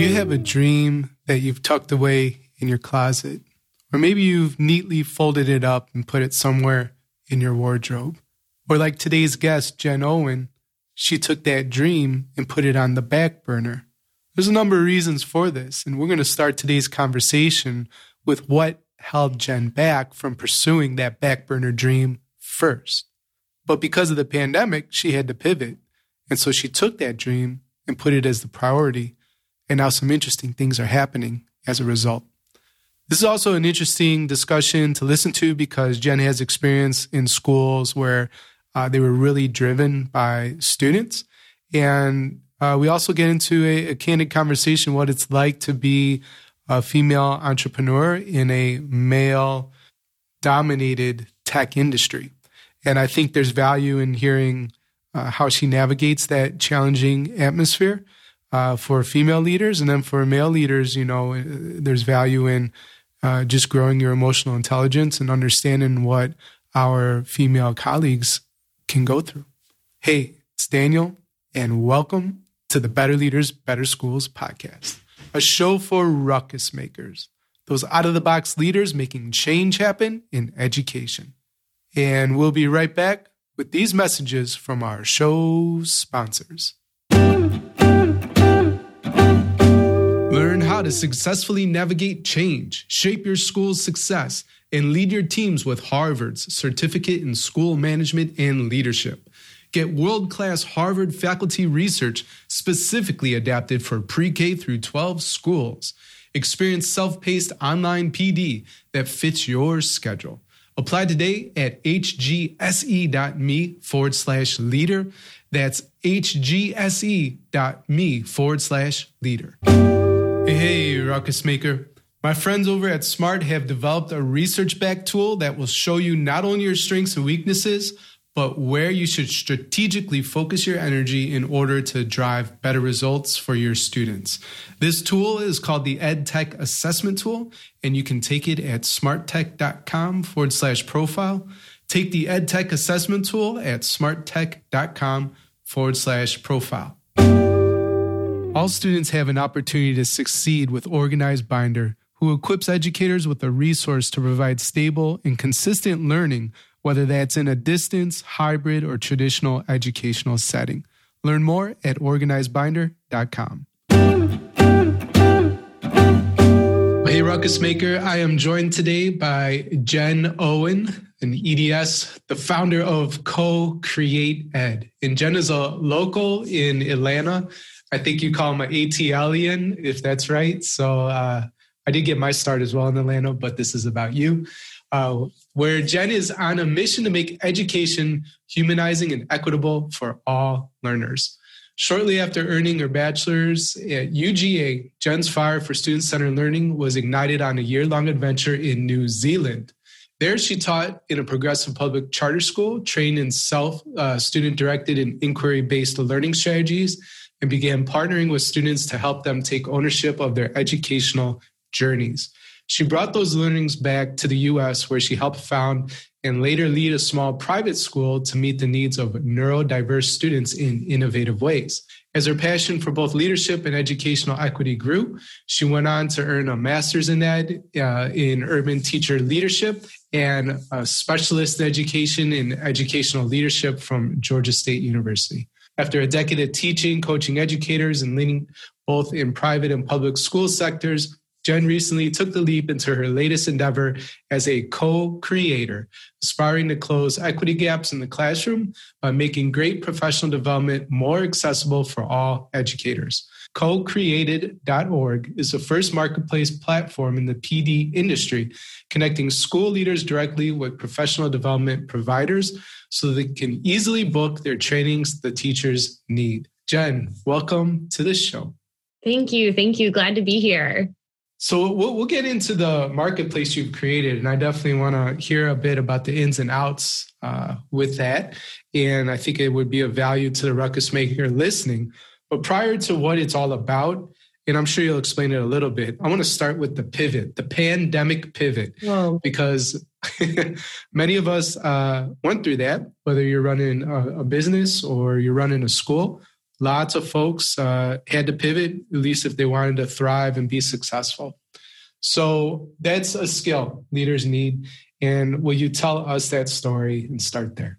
you have a dream that you've tucked away in your closet? Or maybe you've neatly folded it up and put it somewhere in your wardrobe. Or like today's guest, Jen Owen, she took that dream and put it on the back burner. There's a number of reasons for this, and we're going to start today's conversation with what held Jen back from pursuing that back burner dream first. But because of the pandemic, she had to pivot. And so she took that dream and put it as the priority. And now some interesting things are happening as a result. This is also an interesting discussion to listen to because Jen has experience in schools where they were really driven by students. And we also get into a candid conversation what it's like to be a female entrepreneur in a male-dominated tech industry. And I think there's value in hearing how she navigates that challenging atmosphere for female leaders. And then for male leaders, you know, there's value in just growing your emotional intelligence and understanding what our female colleagues can go through. Hey, it's Daniel, and welcome to the Better Leaders, Better Schools podcast, a show for ruckus makers, those out-of-the-box leaders making change happen in education. And we'll be right back with these messages from our show sponsors. Learn how to successfully navigate change, shape your school's success, and lead your teams with Harvard's Certificate in School Management and Leadership. Get world-class Harvard faculty research specifically adapted for pre-K through 12 schools. Experience self-paced online PD that fits your schedule. Apply today at hgse.me/leader. That's hgse.me/leader. Hey, ruckus maker. My friends over at Smart have developed a research-backed tool that will show you not only your strengths and weaknesses, but where you should strategically focus your energy in order to drive better results for your students. This tool is called the EdTech Assessment Tool, and you can take it at smarttech.com/profile. Take the EdTech Assessment Tool at smarttech.com/profile. All students have an opportunity to succeed with Organized Binder, who equips educators with a resource to provide stable and consistent learning, whether that's in a distance, hybrid, or traditional educational setting. Learn more at organizedbinder.com. Hey, Ruckus Maker. I am joined today by Jen Owen, an EDS, the founder of CoCreated. And Jen is a local in Atlanta. I think you call them an ATLien, if that's right. So I did get my start as well in Atlanta, but this is about you. Where Jen is on a mission to make education humanizing and equitable for all learners. Shortly after earning her bachelor's at UGA, Jen's fire for student-centered learning was ignited on a year-long adventure in New Zealand. There she taught in a progressive public charter school, trained in self-student-directed and inquiry-based learning strategies, and began partnering with students to help them take ownership of their educational journeys. She brought those learnings back to the U.S., where she helped found and later lead a small private school to meet the needs of neurodiverse students in innovative ways. As her passion for both leadership and educational equity grew, she went on to earn a master's in ed in urban teacher leadership and a specialist in education in educational leadership from Georgia State University. After a decade of teaching, coaching educators, and leading both in private and public school sectors, Jen recently took the leap into her latest endeavor as a co-creator, aspiring to close equity gaps in the classroom by making great professional development more accessible for all educators. CoCreated.org is the first marketplace platform in the PD industry, connecting school leaders directly with professional development providers so they can easily book their trainings the teachers need. Jen, welcome to the show. Thank you. Glad to be here. So we'll get into the marketplace you've created, and I definitely want to hear a bit about the ins and outs with that. And I think it would be of value to the ruckus maker listening. But prior to what it's all about, and I'm sure you'll explain it a little bit, I want to start with the pivot, the pandemic pivot. Whoa. Because many of us went through that, whether you're running a business or you're running a school. lots of folks had to pivot, at least if they wanted to thrive and be successful. So that's a skill leaders need. And will you tell us that story and start there?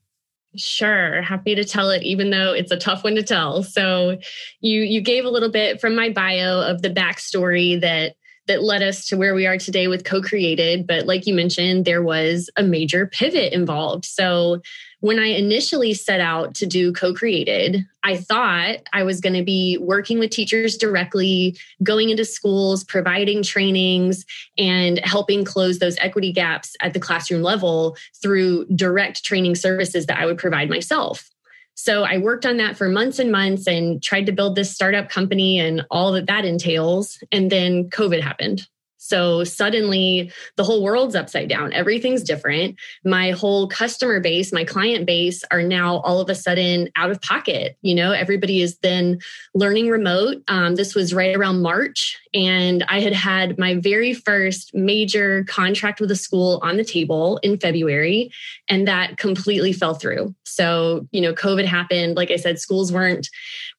Sure. Happy to tell it, even though it's a tough one to tell. So you gave a little bit from my bio of the backstory that led us to where we are today with CoCreated. But like you mentioned, there was a major pivot involved. So when I initially set out to do CoCreated, I thought I was going to be working with teachers directly, going into schools, providing trainings, and helping close those equity gaps at the classroom level through direct training services that I would provide myself. So I worked on that for months and months and tried to build this startup company and all that entails. And then COVID happened. So suddenly the whole world's upside down. Everything's different. My whole customer base, my client base are now all of a sudden out of pocket. You know, everybody is then learning remote. This was right around March. And I had my very first major contract with a school on the table in February, and that completely fell through. So, you know, COVID happened. Like I said, schools weren't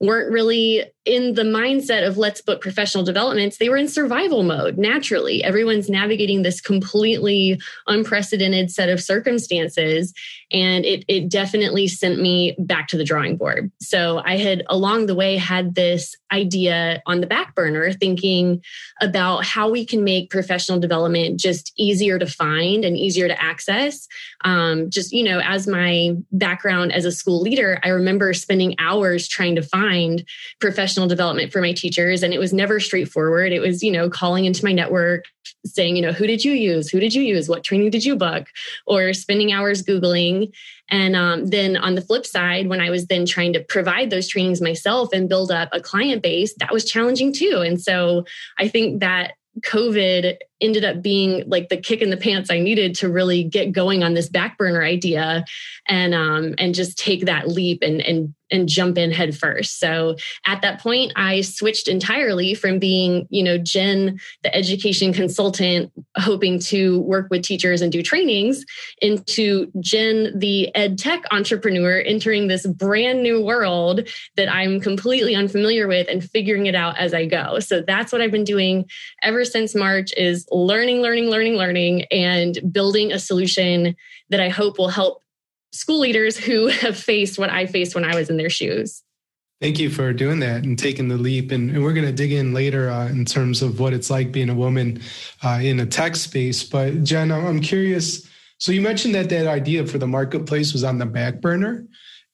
really in the mindset of let's book professional developments. They were in survival mode, naturally. Everyone's navigating this completely unprecedented set of circumstances. And it definitely sent me back to the drawing board. So I had along the way had this idea on the back burner, thinking about how we can make professional development just easier to find and easier to access. Just, you know, as my background as a school leader, I remember spending hours trying to find professional development for my teachers. And it was never straightforward. It was, you know, calling into my network, saying, you know, who did you use? Who did you use? What training did you book? Or spending hours Googling. And then on the flip side, when I was then trying to provide those trainings myself and build up a client base, that was challenging too. And so I think that COVID ended up being like the kick in the pants I needed to really get going on this back burner idea and just take that leap and jump in head first. So at that point, I switched entirely from being, you know, Jen, the education consultant, hoping to work with teachers and do trainings, into Jen, the ed tech entrepreneur, entering this brand new world that I'm completely unfamiliar with and figuring it out as I go. So that's what I've been doing ever since March, is learning, and building a solution that I hope will help school leaders who have faced what I faced when I was in their shoes. Thank you for doing that and taking the leap. And we're going to dig in later in terms of what it's like being a woman in a tech space. But Jen, I'm curious. So you mentioned that idea for the marketplace was on the back burner.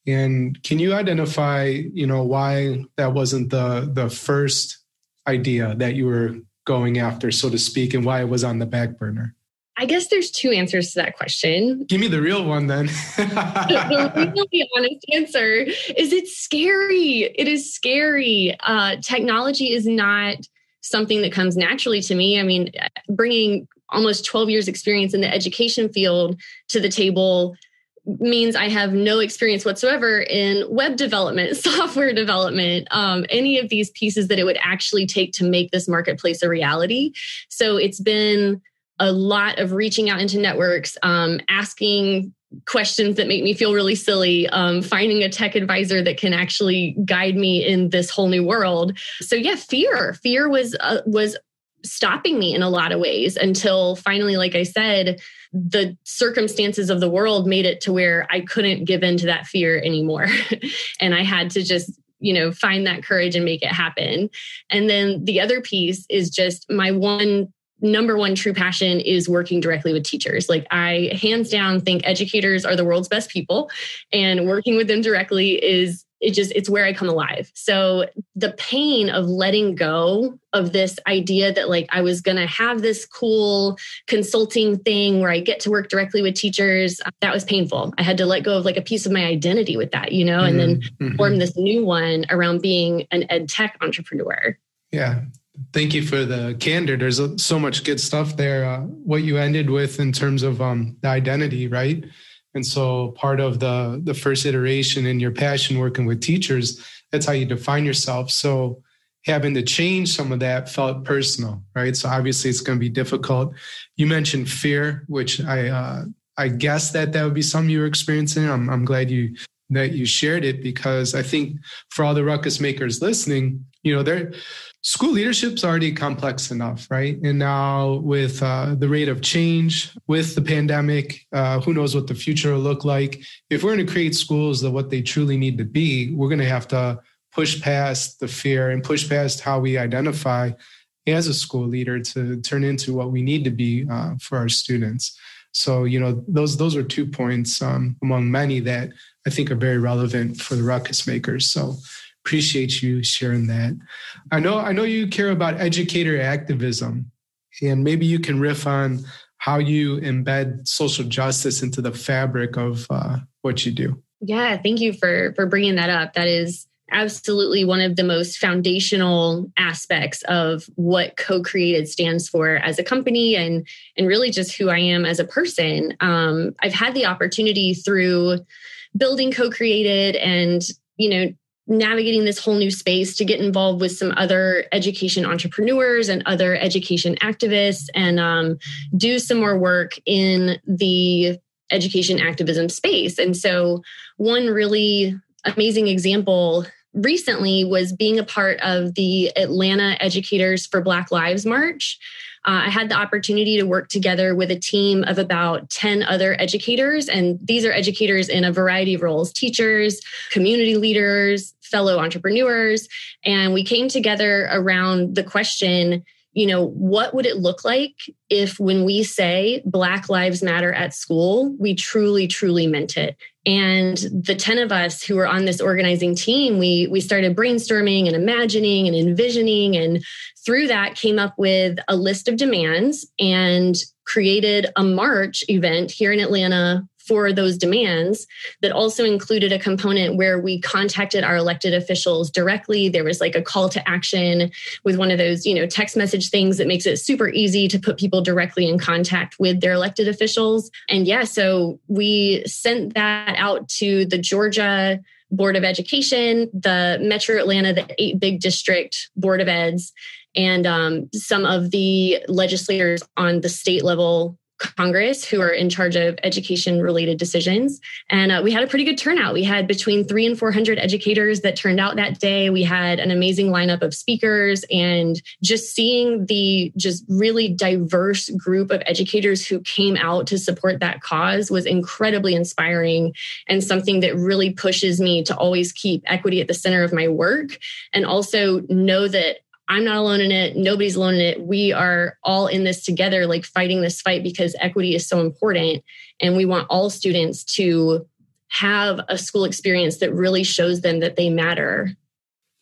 And can you identify, you know, why that wasn't the first idea that you were going after, so to speak, and why it was on the back burner? I guess there's two answers to that question. Give me the real one then. The really honest answer is it's scary. It is scary. Technology is not something that comes naturally to me. I mean, bringing almost 12 years experience in the education field to the table means I have no experience whatsoever in web development, software development, any of these pieces that it would actually take to make this marketplace a reality. So it's been a lot of reaching out into networks, asking questions that make me feel really silly, finding a tech advisor that can actually guide me in this whole new world. So yeah, fear was stopping me in a lot of ways until finally, like I said, the circumstances of the world made it to where I couldn't give in to that fear anymore. And I had to just, you know, find that courage and make it happen. And then the other piece is just my number one true passion is working directly with teachers. Like, I hands down think educators are the world's best people, and working with them directly it's where I come alive. So the pain of letting go of this idea that like I was going to have this cool consulting thing where I get to work directly with teachers, that was painful. I had to let go of like a piece of my identity with that, you know, and then form this new one around being an ed tech entrepreneur. Yeah. Thank you for the candor. There's so much good stuff there. What you ended with in terms of the identity, right? And so part of the first iteration in your passion working with teachers, that's how you define yourself. So having to change some of that felt personal, right? So obviously it's going to be difficult. You mentioned fear, which I guess that would be something you were experiencing. I'm glad you that you shared it, because I think for all the ruckus makers listening, you know, their school leadership's already complex enough, right? And now with the rate of change, with the pandemic, who knows what the future will look like. If we're going to create schools that what they truly need to be, we're going to have to push past the fear and push past how we identify as a school leader to turn into what we need to be for our students. So, you know, those are 2 points among many that I think are very relevant for the ruckus makers. So appreciate you sharing that. I know you care about educator activism, and maybe you can riff on how you embed social justice into the fabric of what you do. Yeah, thank you for bringing that up. That is absolutely one of the most foundational aspects of what CoCreated stands for as a company and really just who I am as a person. I've had the opportunity through building CoCreated and, you know, navigating this whole new space to get involved with some other education entrepreneurs and other education activists and do some more work in the education activism space. And so one really amazing example recently was being a part of the Atlanta Educators for Black Lives March. I had the opportunity to work together with a team of about 10 other educators. And these are educators in a variety of roles: teachers, community leaders, fellow entrepreneurs. And we came together around the question, you know, what would it look like if when we say Black Lives Matter at school, we truly, truly meant it? And the 10 of us who were on this organizing team, we started brainstorming and imagining and envisioning. And through that came up with a list of demands and created a march event here in Atlanta for those demands that also included a component where we contacted our elected officials directly. There was like a call to action with one of those, you know, text message things that makes it super easy to put people directly in contact with their elected officials. And yeah, so we sent that out to the Georgia Board of Education, the Metro Atlanta, the 8 Big District Board of Eds, and some of the legislators on the state level Congress who are in charge of education related decisions. And we had a pretty good turnout. We had between 300 and 400 educators that turned out that day. We had an amazing lineup of speakers, and just seeing the just really diverse group of educators who came out to support that cause was incredibly inspiring and something that really pushes me to always keep equity at the center of my work and also know that I'm not alone in it. Nobody's alone in it. We are all in this together, like fighting this fight, because equity is so important. And we want all students to have a school experience that really shows them that they matter.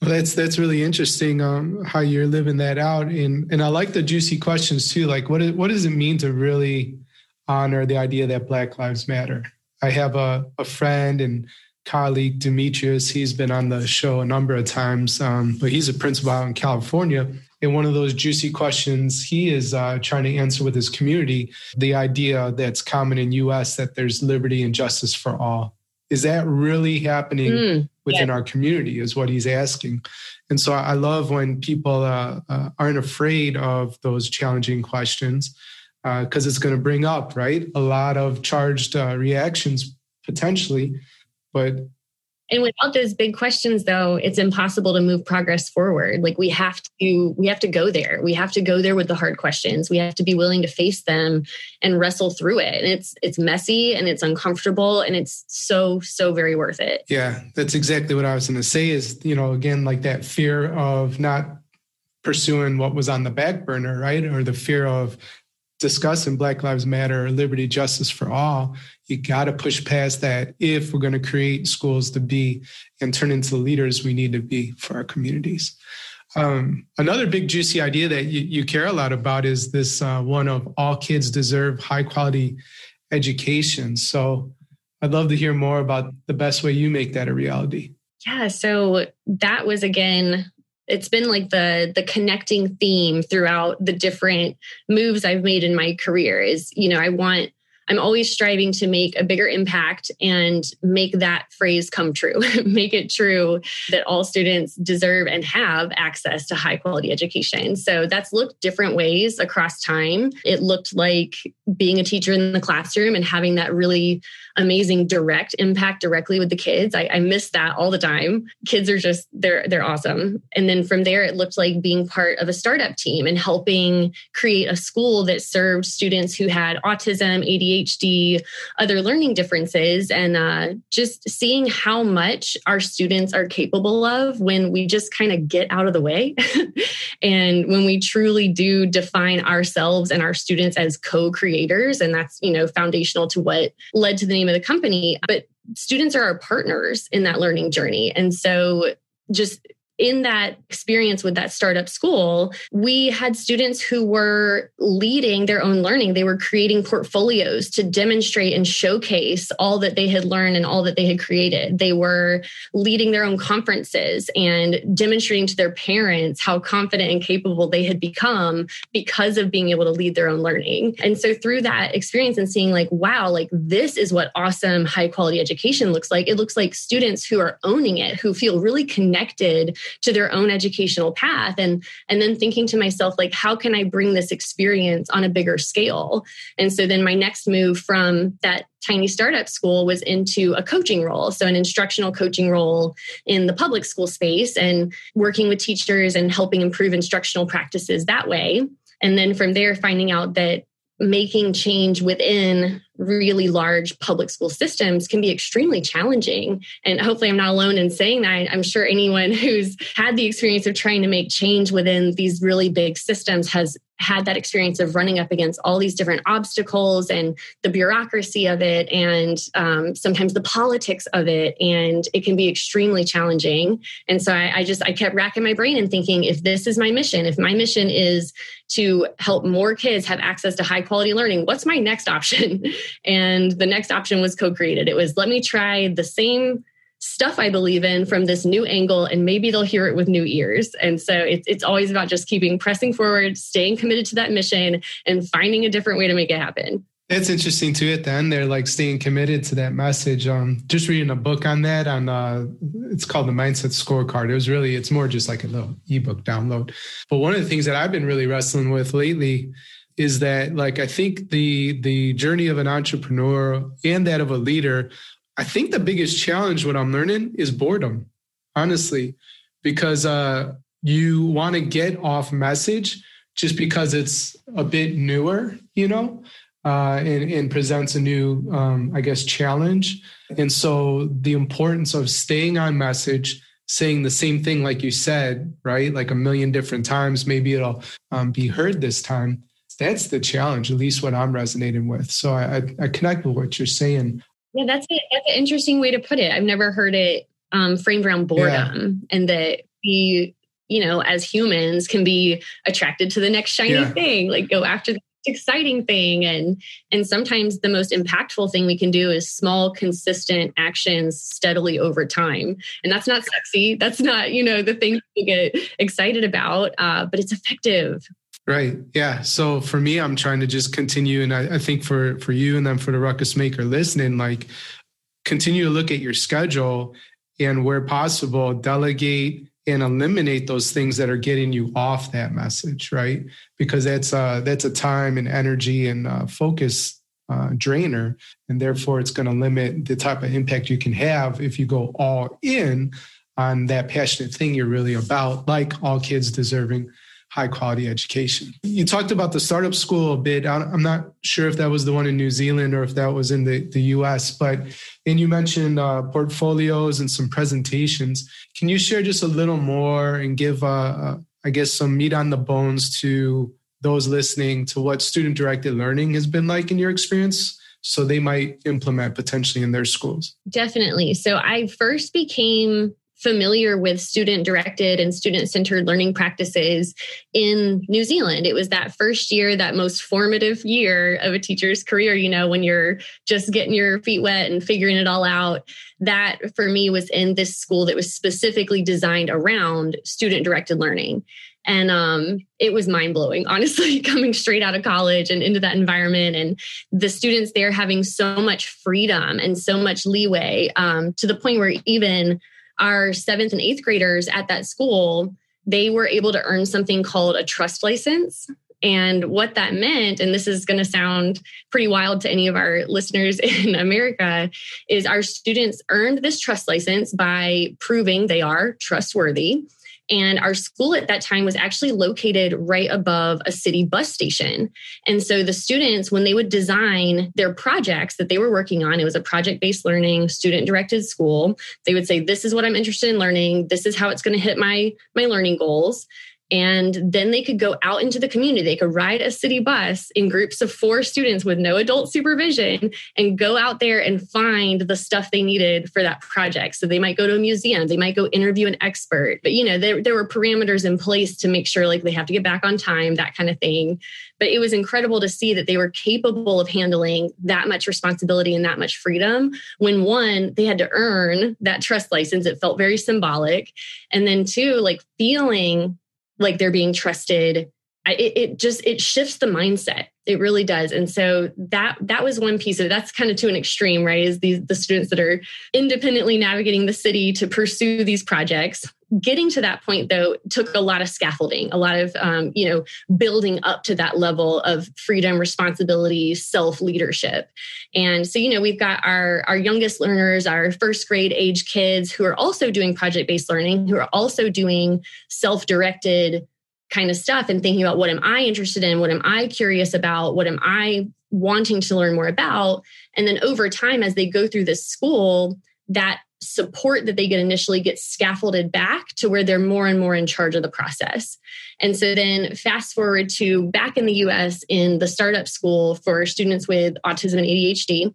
Well, that's really interesting how you're living that out. And I like the juicy questions too. Like, what does it mean to really honor the idea that Black Lives Matter? I have a friend and colleague Demetrius. He's been on the show a number of times, but he's a principal out in California. And one of those juicy questions he is trying to answer with his community, the idea that's common in U.S. that there's liberty and justice for all. Is that really happening within our community is what he's asking. And so I love when people aren't afraid of those challenging questions because it's going to bring up, right, a lot of charged reactions potentially. And without those big questions, though, it's impossible to move progress forward. Like we have to go there. We have to go there with the hard questions. We have to be willing to face them and wrestle through it. And it's messy and it's uncomfortable and it's so, so very worth it. Yeah, that's exactly what I was going to say is, you know, again, like that fear of not pursuing what was on the back burner, right? Or the fear of discussing Black Lives Matter or liberty, justice for all. You got to push past that if we're going to create schools to be and turn into the leaders we need to be for our communities. Another big juicy idea that you care a lot about is this one of all kids deserve high quality education. So I'd love to hear more about the best way you make that a reality. Yeah, so that was, again, it's been like the connecting theme throughout the different moves I've made in my career is, you know, I'm always striving to make a bigger impact and make that phrase come true, make it true that all students deserve and have access to high quality education. So that's looked different ways across time. It looked like being a teacher in the classroom and having that really amazing direct impact directly with the kids. I miss that all the time. Kids are just, they're awesome. And then from there, it looked like being part of a startup team and helping create a school that served students who had autism, ADHD, other learning differences, and just seeing how much our students are capable of when we just kind of get out of the way. And when we truly do define ourselves and our students as co-creators, and that's, you know, foundational to what led to the name of the company, but students are our partners in that learning journey. And so just in that experience with that startup school, we had students who were leading their own learning. They were creating portfolios to demonstrate and showcase all that they had learned and all that they had created. They were leading their own conferences and demonstrating to their parents how confident and capable they had become because of being able to lead their own learning. And so through that experience and seeing like, wow, like this is what awesome high quality education looks like. It looks like students who are owning it, who feel really connected to their own educational path. And then thinking to myself, like, how can I bring this experience on a bigger scale? And so then my next move from that tiny startup school was into a coaching role. So an instructional coaching role in the public school space and working with teachers and helping improve instructional practices that way. And then from there, finding out that making change within really large public school systems can be extremely challenging. And hopefully I'm not alone in saying that. I'm sure anyone who's had the experience of trying to make change within these really big systems has had that experience of running up against all these different obstacles and the bureaucracy of it and sometimes the politics of it. And it can be extremely challenging. And so I kept racking my brain and thinking, if this is my mission, if my mission is to help more kids have access to high quality learning, what's my next option? And the next option was co-created. It was, let me try the same stuff I believe in from this new angle, and maybe they'll hear it with new ears. And so it's always about just keeping pressing forward, staying committed to that mission, and finding a different way to make it happen. That's interesting too. At the end, they're like staying committed to that message. Just reading a book on that. It's called The Mindset Scorecard. It's more just like a little ebook download. But one of the things that I've been really wrestling with lately is that, like, I think the journey of an entrepreneur and that of a leader, I think the biggest challenge, what I'm learning, is boredom, honestly, because you want to get off message just because it's a bit newer, you know. And presents a new, challenge. And so the importance of staying on message, saying the same thing, like you said, right? Like a million different times, maybe it'll be heard this time. That's the challenge, at least what I'm resonating with. So I connect with what you're saying. Yeah, that's an interesting way to put it. I've never heard it framed around boredom, and that we, you know, as humans can be attracted to the next shiny thing, like go after the exciting thing. And sometimes the most impactful thing we can do is small, consistent actions steadily over time. And that's not sexy. That's not, you know, the thing you get excited about, but it's effective. Right. Yeah. So for me, I'm trying to just continue. And I think for you and then for the Ruckus Maker listening, like continue to look at your schedule and where possible, delegate and eliminate those things that are getting you off that message, right? Because that's a time and energy and focus drainer, and therefore it's going to limit the type of impact you can have if you go all in on that passionate thing you're really about, like all kids deserving high quality education. You talked about the startup school a bit. I'm not sure if that was the one in New Zealand or if that was in the US, but then you mentioned portfolios and some presentations. Can you share just a little more and give, some meat on the bones to those listening to what student-directed learning has been like in your experience, so they might implement potentially in their schools? Definitely. So I first became familiar with student-directed and student-centered learning practices in New Zealand. It was that first year, that most formative year of a teacher's career, you know, when you're just getting your feet wet and figuring it all out. That for me was in this school that was specifically designed around student-directed learning. And it was mind-blowing, honestly, coming straight out of college and into that environment and the students there having so much freedom and so much leeway to the point where even our 7th and 8th graders at that school, they were able to earn something called a trust license. And what that meant, and this is going to sound pretty wild to any of our listeners in America, is our students earned this trust license by proving they are trustworthy. And our school at that time was actually located right above a city bus station. And so the students, when they would design their projects that they were working on, it was a project-based learning, student-directed school. They would say, this is what I'm interested in learning. This is how it's going to hit my learning goals. And then they could go out into the community. They could ride a city bus in groups of 4 students with no adult supervision and go out there and find the stuff they needed for that project. So they might go to a museum, they might go interview an expert, but there were parameters in place to make sure like they have to get back on time, that kind of thing. But it was incredible to see that they were capable of handling that much responsibility and that much freedom when, one, they had to earn that trust license. It felt very symbolic. And then two, like feeling like they're being trusted. It shifts the mindset. It really does. And so that was one piece of it. That's kind of to an extreme, right? Is the students that are independently navigating the city to pursue these projects. Getting to that point, though, took a lot of scaffolding, a lot of building up to that level of freedom, responsibility, self-leadership. And so, we've got our youngest learners, our first grade age kids who are also doing project-based learning, who are also doing self-directed kind of stuff and thinking about what am I interested in? What am I curious about? What am I wanting to learn more about? And then over time, as they go through this school, that support that they get initially gets scaffolded back to where they're more and more in charge of the process. And so then fast forward to back in the US in the startup school for students with autism and ADHD,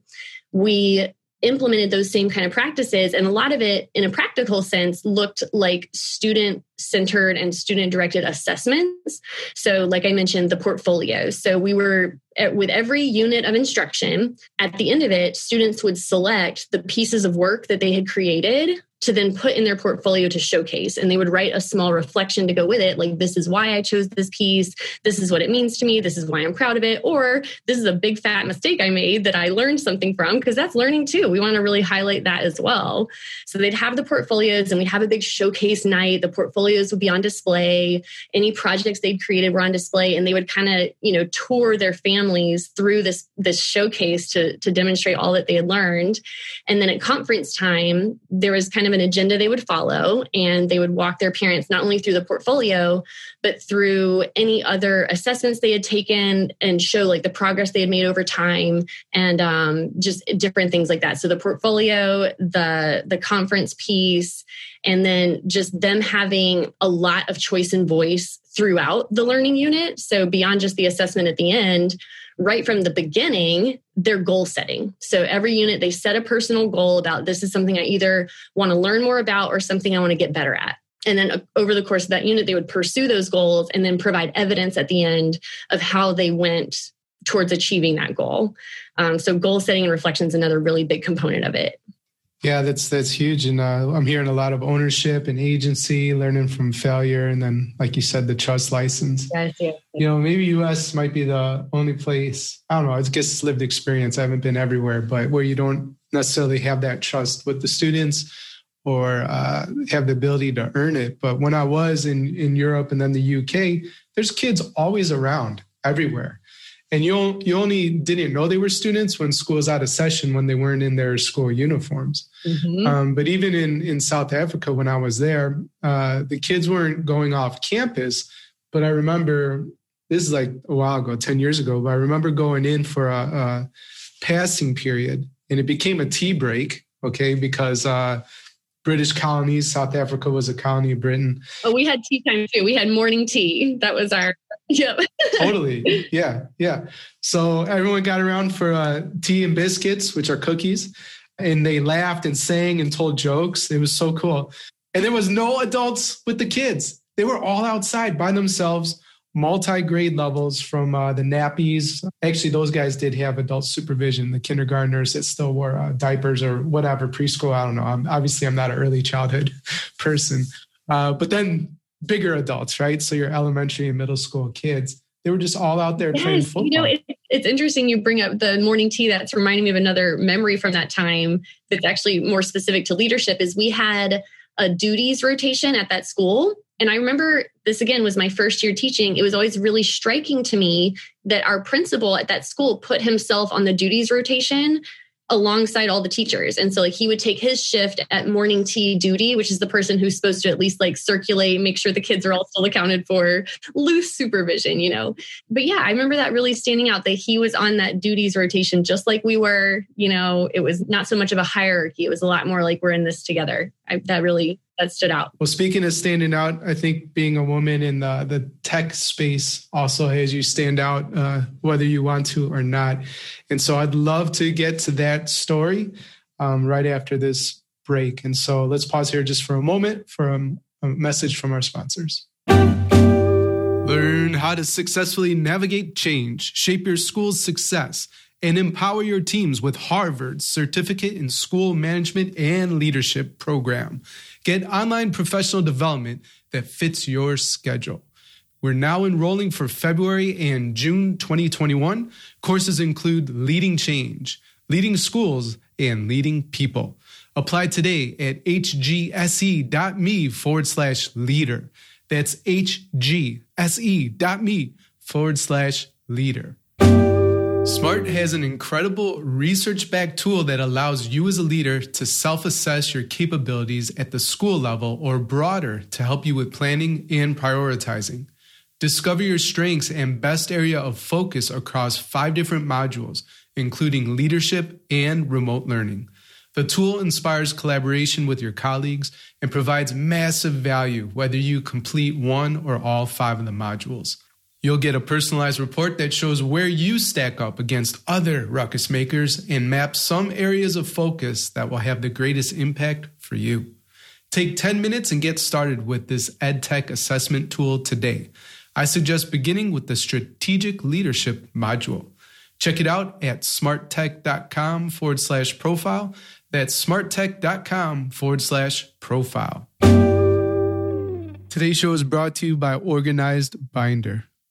we implemented those same kind of practices. And a lot of it in a practical sense looked like student-centered and student-directed assessments. So like I mentioned, the portfolios. So we were, with every unit of instruction, at the end of it, students would select the pieces of work that they had created to then put in their portfolio to showcase. And they would write a small reflection to go with it. Like, this is why I chose this piece. This is what it means to me. This is why I'm proud of it. Or this is a big fat mistake I made that I learned something from, because that's learning too. We want to really highlight that as well. So they'd have the portfolios and we'd have a big showcase night. The portfolios would be on display. Any projects they'd created were on display, and they would kind of, tour their families through this showcase to demonstrate all that they had learned. And then at conference time, there was kind of an agenda they would follow, and they would walk their parents not only through the portfolio, but through any other assessments they had taken and show like the progress they had made over time and just different things like that. So the portfolio, the conference piece, and then just them having a lot of choice and voice throughout the learning unit. So beyond just the assessment at the end, right from the beginning, their goal setting. So every unit, they set a personal goal about this is something I either want to learn more about or something I want to get better at. And then over the course of that unit, they would pursue those goals and then provide evidence at the end of how they went towards achieving that goal. So goal setting and reflection is another really big component of it. Yeah, that's huge. And I'm hearing a lot of ownership and agency, learning from failure. And then, like you said, the trust license. Yes. Maybe US might be the only place, I don't know, I guess it's lived experience. I haven't been everywhere, but where you don't necessarily have that trust with the students or have the ability to earn it. But when I was in Europe and then the UK, there's kids always around everywhere. And you only didn't know they were students when school's out of session, when they weren't in their school uniforms. Mm-hmm. But even in South Africa, when I was there, the kids weren't going off campus. But I remember, this is like a while ago, 10 years ago, but I remember going in for a passing period, and it became a tea break, okay, because British colonies, South Africa was a colony of Britain. Oh, we had tea time too. We had morning tea. That was our... Yep. Totally. Yeah. So everyone got around for tea and biscuits, which are cookies, and they laughed and sang and told jokes. It was so cool. And there was no adults with the kids. They were all outside by themselves, multi-grade levels from the nappies. Actually, those guys did have adult supervision, the kindergartners that still wore diapers or whatever, preschool. I don't know. I'm not an early childhood person. But then bigger adults, right? So your elementary and middle school kids, they were just all out there playing football. It's interesting you bring up the morning tea. That's reminding me of another memory from that time that's actually more specific to leadership, is we had a duties rotation at that school. And I remember this, again, was my first year teaching. It was always really striking to me that our principal at that school put himself on the duties rotation alongside all the teachers. And so like he would take his shift at morning tea duty, which is the person who's supposed to at least like circulate, make sure the kids are all still accounted for, loose supervision, you know. But yeah, I remember that really standing out that he was on that duties rotation just like we were, you know. It was not so much of a hierarchy. It was a lot more like we're in this together. That stood out. Well, speaking of standing out, I think being a woman in the tech space also has you stand out, whether you want to or not. And so I'd love to get to that story right after this break. And so let's pause here just for a moment for a message from our sponsors. Learn how to successfully navigate change, shape your school's success, and empower your teams with Harvard's Certificate in School Management and Leadership program. Get online professional development that fits your schedule. We're now enrolling for February and June 2021. Courses include Leading Change, Leading Schools, and Leading People. Apply today at hgse.me/leader. That's hgse.me/leader. SMART has an incredible research-backed tool that allows you as a leader to self-assess your capabilities at the school level or broader to help you with planning and prioritizing. Discover your strengths and best area of focus across 5 different modules, including leadership and remote learning. The tool inspires collaboration with your colleagues and provides massive value whether you complete one or all 5 of the modules. You'll get a personalized report that shows where you stack up against other ruckus makers and map some areas of focus that will have the greatest impact for you. Take 10 minutes and get started with this EdTech assessment tool today. I suggest beginning with the Strategic Leadership module. Check it out at smarttech.com/profile. That's smarttech.com/profile. Today's show is brought to you by Organized Binder.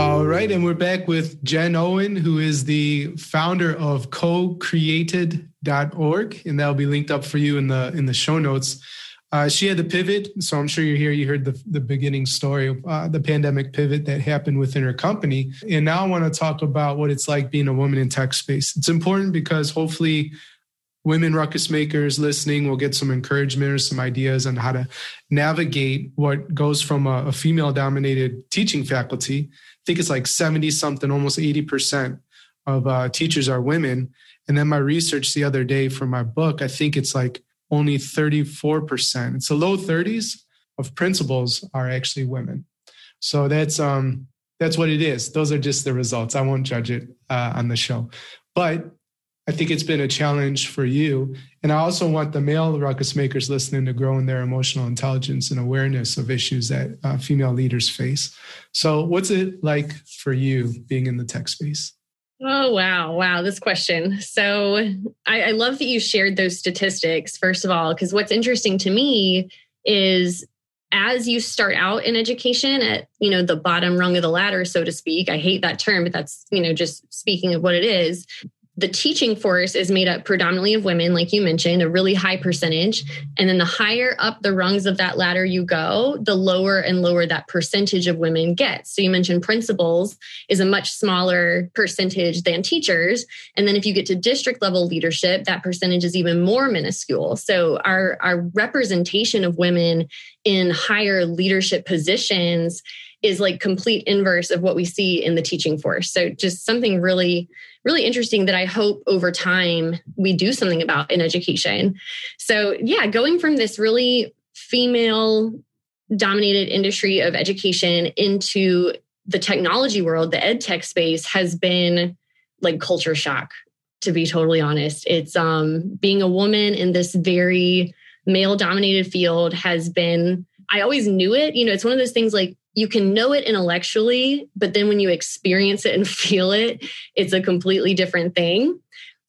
All right, and we're back with Jen Owen, who is the founder of CoCreated.org, and that'll be linked up for you in the show notes. She had the pivot, so I'm sure you're here. You heard the beginning story, the pandemic pivot that happened within her company. And now I want to talk about what it's like being a woman in tech space. It's important because hopefully women ruckus makers listening will get some encouragement or some ideas on how to navigate what goes from a female-dominated teaching faculty. I think it's like 70-something, almost 80% of teachers are women. And then my research the other day for my book, I think it's like only 34%. It's the low 30s of principals are actually women. So that's what it is. Those are just the results. I won't judge it on the show. But I think it's been a challenge for you. And I also want the male ruckus makers listening to grow in their emotional intelligence and awareness of issues that female leaders face. So what's it like for you being in the tech space? Oh, wow, this question. So I love that you shared those statistics, first of all, because what's interesting to me is as you start out in education at, you know, the bottom rung of the ladder, so to speak. I hate that term, but that's, you know, just speaking of what it is. The teaching force is made up predominantly of women, like you mentioned, a really high percentage. And then the higher up the rungs of that ladder you go, the lower and lower that percentage of women gets. So you mentioned principals is a much smaller percentage than teachers. And then if you get to district level leadership, that percentage is even more minuscule. So our representation of women in higher leadership positions is like complete inverse of what we see in the teaching force. So just something really, really interesting that I hope over time we do something about in education. So yeah, going from this really female dominated industry of education into the technology world, the ed tech space has been like culture shock, to be totally honest. It's being a woman in this very male dominated field has been, I always knew it. You know, it's one of those things like you can know it intellectually, but then when you experience it and feel it, it's a completely different thing.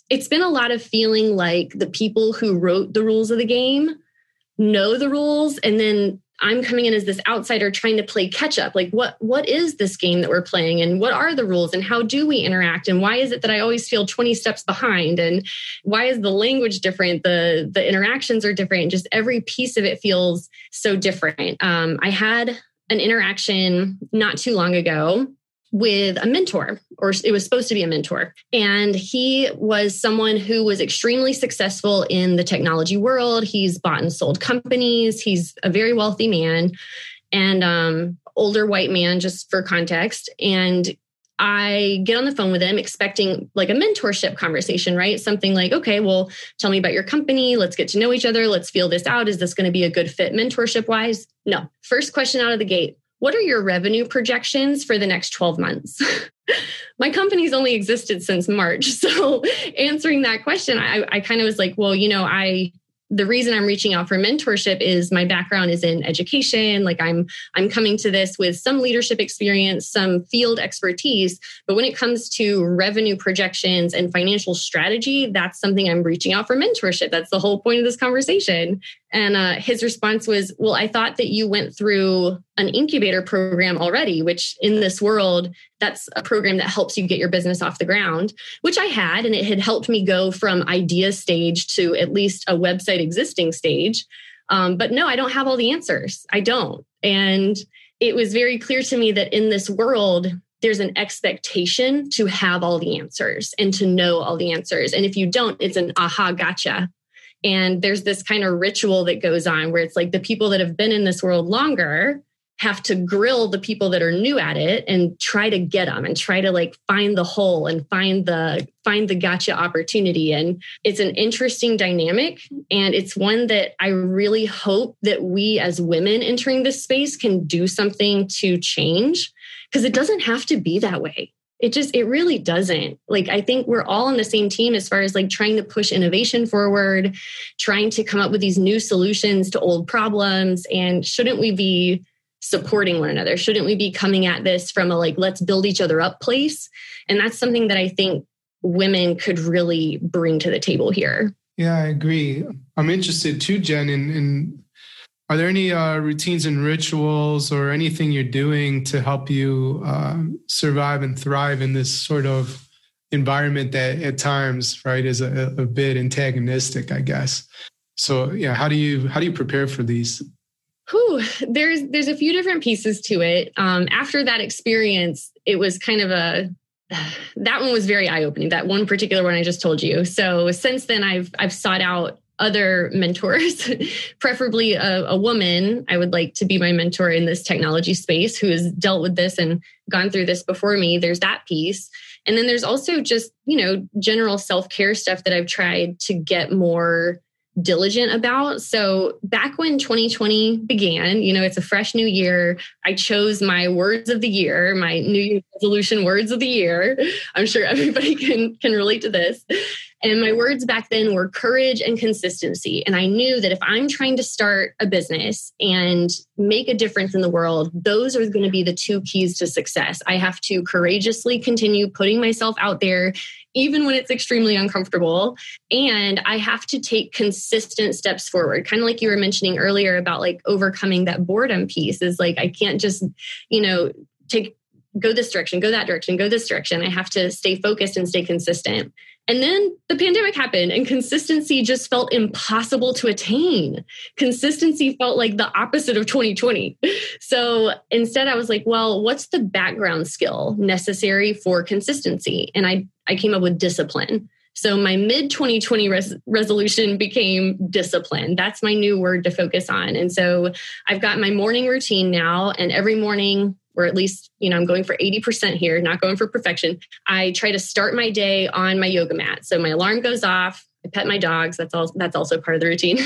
It's been a lot of feeling like the people who wrote the rules of the game know the rules, and then I'm coming in as this outsider trying to play catch up. Like, what is this game that we're playing, and what are the rules, and how do we interact, and why is it that I always feel 20 steps behind, and why is the language different? The interactions are different. Just every piece of it feels so different. I had an interaction not too long ago with a mentor, or it was supposed to be a mentor. And he was someone who was extremely successful in the technology world. He's bought and sold companies. He's a very wealthy man, and older white man, just for context. And I get on the phone with him expecting like a mentorship conversation, right? Something like, okay, well, tell me about your company. Let's get to know each other. Let's feel this out. Is this going to be a good fit mentorship wise? No. First question out of the gate. What are your revenue projections for the next 12 months? My company's only existed since March. So answering that question, I kind of was like, well, you know, the reason I'm reaching out for mentorship is my background is in education. Like I'm coming to this with some leadership experience, some field expertise, but when it comes to revenue projections and financial strategy, that's something I'm reaching out for mentorship. That's the whole point of this conversation. And his response was, well, I thought that you went through an incubator program already, which in this world, that's a program that helps you get your business off the ground, which I had. And it had helped me go from idea stage to at least a website existing stage. But no, I don't have all the answers. I don't. And it was very clear to me that in this world, there's an expectation to have all the answers and to know all the answers. And if you don't, it's an aha, gotcha. And there's this kind of ritual that goes on where it's like the people that have been in this world longer have to grill the people that are new at it and try to get them and try to like find the hole and find the gotcha opportunity. And it's an interesting dynamic. And it's one that I really hope that we as women entering this space can do something to change, because it doesn't have to be that way. It really doesn't. Like, I think we're all on the same team as far as like trying to push innovation forward, trying to come up with these new solutions to old problems. And shouldn't we be supporting one another? Shouldn't we be coming at this from a like, let's build each other up place? And that's something that I think women could really bring to the table here. Yeah, I agree. I'm interested too, Jen, in are there any routines and rituals or anything you're doing to help you survive and thrive in this sort of environment that at times, right, is a bit antagonistic, I guess. So yeah, how do you prepare for these? Whew, there's a few different pieces to it. After that experience, it was kind of that one was very eye-opening, that one particular one I just told you. So since then, I've sought out other mentors, preferably a woman. I would like to be my mentor in this technology space who has dealt with this and gone through this before me. There's that piece. And then there's also just, you know, general self-care stuff that I've tried to get more diligent about. So back when 2020 began, you know, it's a fresh new year. I chose my words of the year, my New Year's resolution words of the year. I'm sure everybody can relate to this. And my words back then were courage and consistency. And I knew that if I'm trying to start a business and make a difference in the world, those are going to be the two keys to success. I have to courageously continue putting myself out there, even when it's extremely uncomfortable. And I have to take consistent steps forward. Kind of like you were mentioning earlier about like overcoming that boredom piece is like, I can't just, you know, go this direction, go that direction, go this direction. I have to stay focused and stay consistent. And then the pandemic happened and consistency just felt impossible to attain. Consistency felt like the opposite of 2020. So instead I was like, well, what's the background skill necessary for consistency? And I came up with discipline. So my mid-2020 resolution became discipline. That's my new word to focus on. And so I've got my morning routine now, and every morning, or at least, you know, I'm going for 80% here, not going for perfection. I try to start my day on my yoga mat. So my alarm goes off, I pet my dogs. That's also part of the routine.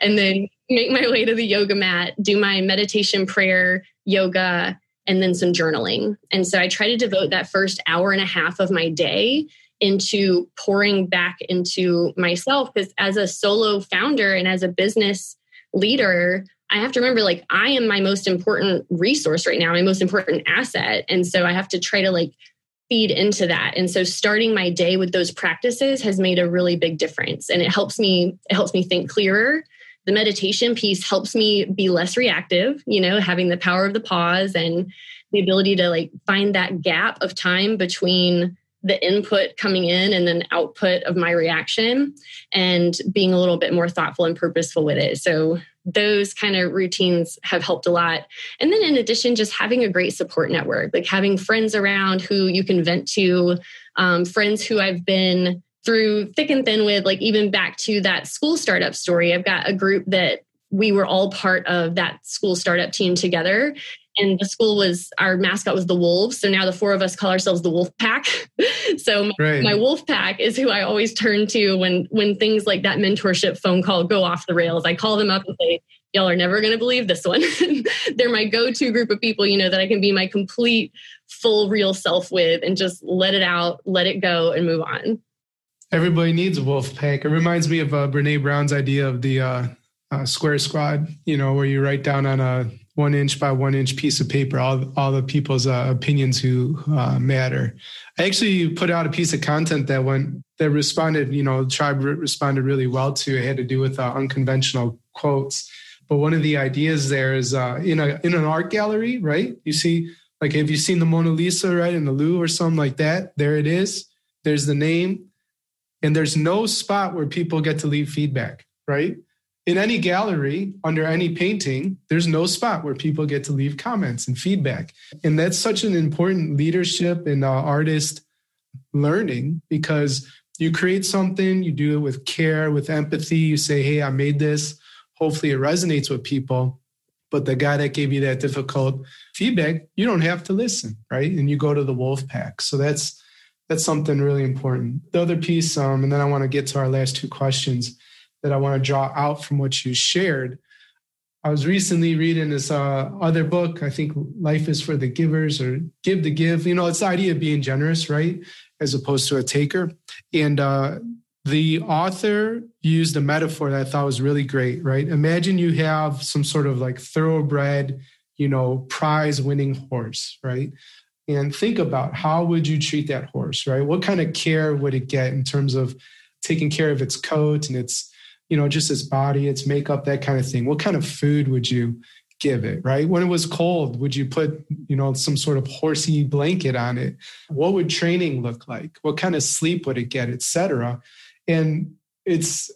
And then make my way to the yoga mat, do my meditation, prayer, yoga, and then some journaling. And so I try to devote that first hour and a half of my day into pouring back into myself, because as a solo founder and as a business leader, I have to remember, like, I am my most important resource right now, my most important asset. And so I have to try to feed into that. And so starting my day with those practices has made a really big difference. And it helps me think clearer. The meditation piece helps me be less reactive, having the power of the pause and the ability to find that gap of time between the input coming in and then output of my reaction and being a little bit more thoughtful and purposeful with it. So those kind of routines have helped a lot. And then in addition, just having a great support network, having friends around who you can vent to, friends who I've been through thick and thin with, even back to that school startup story. I've got a group that we were all part of that school startup team together. And the school our mascot was the wolves. So now the four of us call ourselves the Wolf Pack. So my Wolf Pack is who I always turn to when things like that mentorship phone call go off the rails. I call them up and say, y'all are never going to believe this one. They're my go-to group of people, that I can be my complete, full, real self with and just let it out, let it go and move on. Everybody needs a Wolf Pack. It reminds me of Brene Brown's idea of the square squad, where you write down on a 1-inch by 1-inch piece of paper, all the people's opinions who matter. I actually put out a piece of content that responded, the tribe responded really well to. It had to do with unconventional quotes. But one of the ideas there is in an art gallery, right? You see, have you seen the Mona Lisa, right? In the Louvre or something like that. There it is. There's the name. And there's no spot where people get to leave feedback, right? In any gallery, under any painting, there's no spot where people get to leave comments and feedback. And that's such an important leadership and artist learning, because you create something, you do it with care, with empathy. You say, hey, I made this. Hopefully it resonates with people. But the guy that gave you that difficult feedback, you don't have to listen, right? And you go to the Wolf Pack. So that's something really important. The other piece, and then I want to get to our last two questions that I want to draw out from what you shared. I was recently reading this other book. I think Life is for the Givers, or Give to Give. It's the idea of being generous, right? As opposed to a taker. And the author used a metaphor that I thought was really great, right? Imagine you have some sort of thoroughbred, prize-winning horse, right? And think about how would you treat that horse, right? What kind of care would it get in terms of taking care of its coat and its just its body, its makeup, that kind of thing. What kind of food would you give it, right? When it was cold, would you put, some sort of horsey blanket on it? What would training look like? What kind of sleep would it get, et cetera? And it's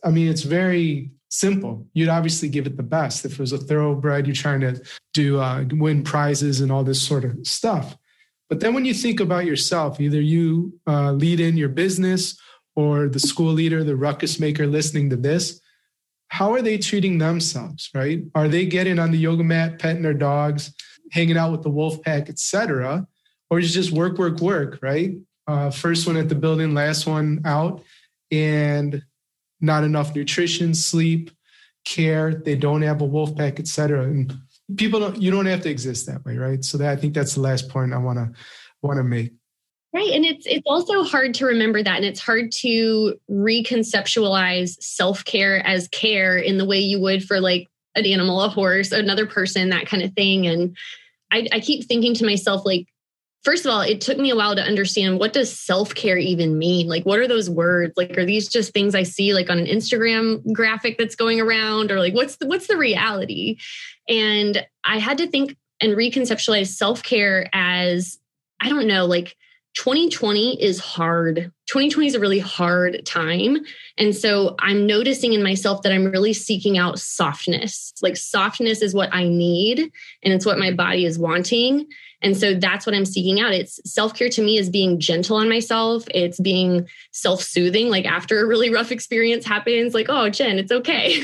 very simple. You'd obviously give it the best. If it was a thoroughbred, you're trying to do win prizes and all this sort of stuff. But then when you think about yourself, either you lead in your business or the school leader, the ruckus maker listening to this, how are they treating themselves, right? Are they getting on the yoga mat, petting their dogs, hanging out with the Wolf Pack, et cetera? Or is it just work, right? First one at the building, last one out, and not enough nutrition, sleep, care. They don't have a Wolf Pack, et cetera. And you don't have to exist that way, right? So I think that's the last point I want to make. Right. And it's also hard to remember that. And it's hard to reconceptualize self-care as care in the way you would for an animal, a horse, another person, that kind of thing. And I keep thinking to myself, first of all, it took me a while to understand, what does self-care even mean? What are those words? Are these just things I see on an Instagram graphic that's going around, or what's the reality? And I had to think and reconceptualize self-care as, I don't know, 2020 is hard. 2020 is a really hard time. And so I'm noticing in myself that I'm really seeking out softness. Softness is what I need, and it's what my body is wanting. And so that's what I'm seeking out. It's self-care to me is being gentle on myself. It's being self-soothing. After a really rough experience happens, oh, Jen, it's okay.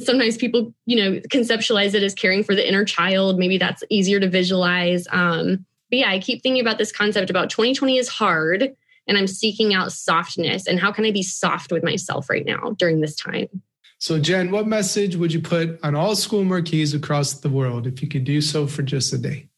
Sometimes people, conceptualize it as caring for the inner child. Maybe that's easier to visualize. But yeah, I keep thinking about this concept about 2020 is hard, and I'm seeking out softness. And how can I be soft with myself right now during this time? So Jen, what message would you put on all school marquees across the world if you could do so for just a day?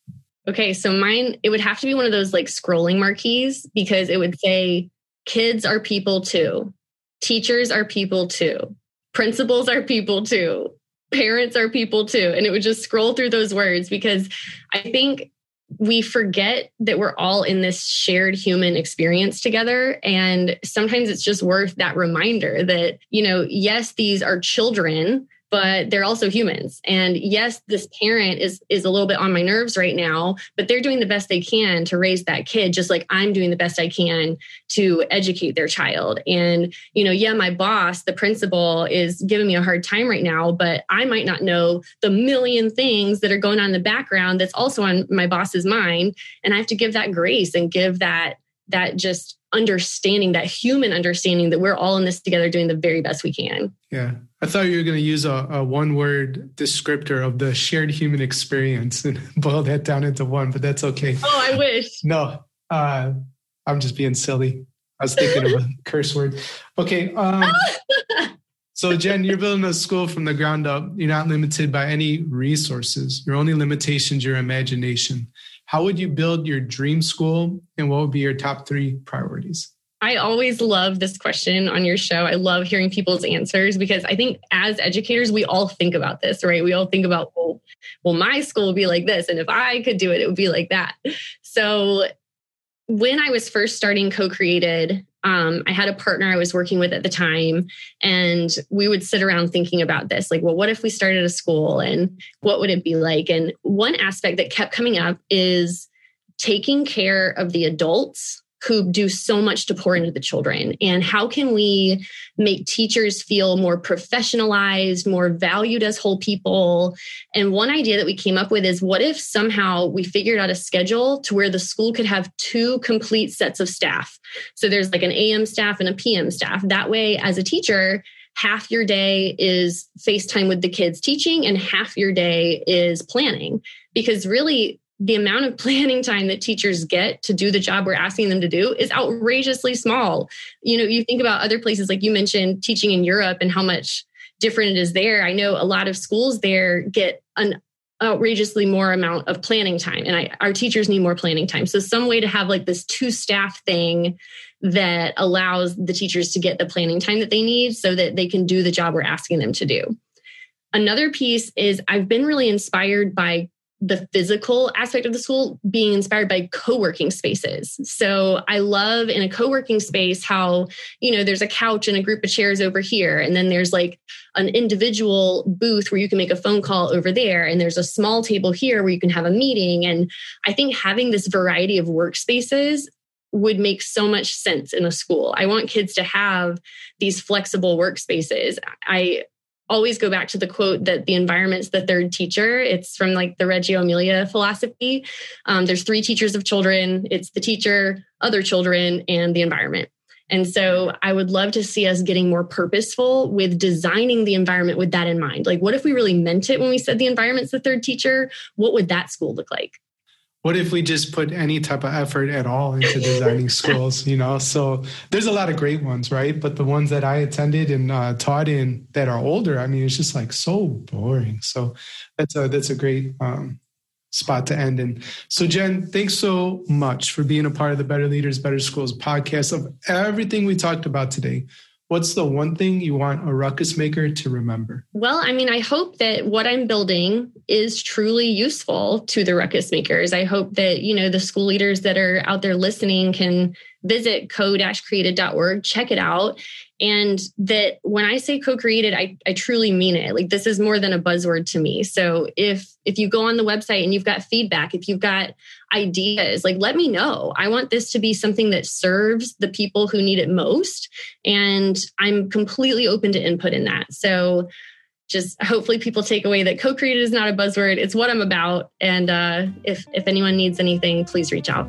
Okay, so mine, it would have to be one of those scrolling marquees, because it would say, kids are people too. Teachers are people too. Principals are people too. parents are people too. And it would just scroll through those words, because I think we forget that we're all in this shared human experience together. And sometimes it's just worth that reminder that, you know, yes, these are children, but they're also humans. And yes, this parent is a little bit on my nerves right now, but they're doing the best they can to raise that kid, just like I'm doing the best I can to educate their child. And, you know, yeah, my boss, the principal, is giving me a hard time right now, but I might not know the million things that are going on in the background that's also on my boss's mind. And I have to give that grace and give that just understanding, that human understanding that we're all in this together doing the very best we can. Yeah. I thought you were going to use a one-word descriptor of the shared human experience and boil that down into one, but that's okay. Oh, I wish. No, I'm just being silly. I was thinking of a curse word. Okay. So Jen, you're building a school from the ground up. You're not limited by any resources. Your only limitation is your imagination. How would you build your dream school, and what would be your top three priorities? I always love this question on your show. I love hearing people's answers, because I think as educators, we all think about this, right? We all think about, well, my school would be like this, and if I could do it, it would be like that. So when I was first starting CoCreated, I had a partner I was working with at the time, and we would sit around thinking about this. Like, well, what if we started a school and what would it be like? And one aspect that kept coming up is taking care of the adults who do so much to pour into the children. And how can we make teachers feel more professionalized, more valued as whole people? And one idea that we came up with is, what if somehow we figured out a schedule to where the school could have two complete sets of staff? So there's like an AM staff and a PM staff. That way, as a teacher, half your day is FaceTime with the kids teaching and half your day is planning. Because really, the amount of planning time that teachers get to do the job we're asking them to do is outrageously small. You know, you think about other places, like you mentioned teaching in Europe and how much different it is there. I know a lot of schools there get an outrageously more amount of planning time, and our teachers need more planning time. So some way to have like this two staff thing that allows the teachers to get the planning time that they need so that they can do the job we're asking them to do. Another piece is, I've been really inspired by the physical aspect of the school, being inspired by co-working spaces. So I love in a co-working space how, you know, there's a couch and a group of chairs over here. And then there's like an individual booth where you can make a phone call over there. And there's a small table here where you can have a meeting. And I think having this variety of workspaces would make so much sense in a school. I want kids to have these flexible workspaces. I always go back to the quote that the environment's the third teacher. It's from like the Reggio Emilia philosophy. There's three teachers of children. It's the teacher, other children, and the environment. And so I would love to see us getting more purposeful with designing the environment with that in mind. Like, what if we really meant it when we said the environment's the third teacher? What would that school look like? What if we just put any type of effort at all into designing schools, you know? So there's a lot of great ones, right? But the ones that I attended and taught in that are older, I mean, it's just like so boring. So that's a great spot to end in. So Jen, thanks so much for being a part of the Better Leaders, Better Schools podcast. Of everything we talked about today, what's the one thing you want a ruckus maker to remember? Well, I mean, I hope that what I'm building is truly useful to the ruckus makers. I hope that, you know, the school leaders that are out there listening can visit co-created.org, check it out. And that when I say co-created, I truly mean it. Like, this is more than a buzzword to me. So if you go on the website and you've got feedback, if you've got ideas, like, let me know. I want this to be something that serves the people who need it most. And I'm completely open to input in that. So just hopefully people take away that co-created is not a buzzword. It's what I'm about. And if anyone needs anything, please reach out.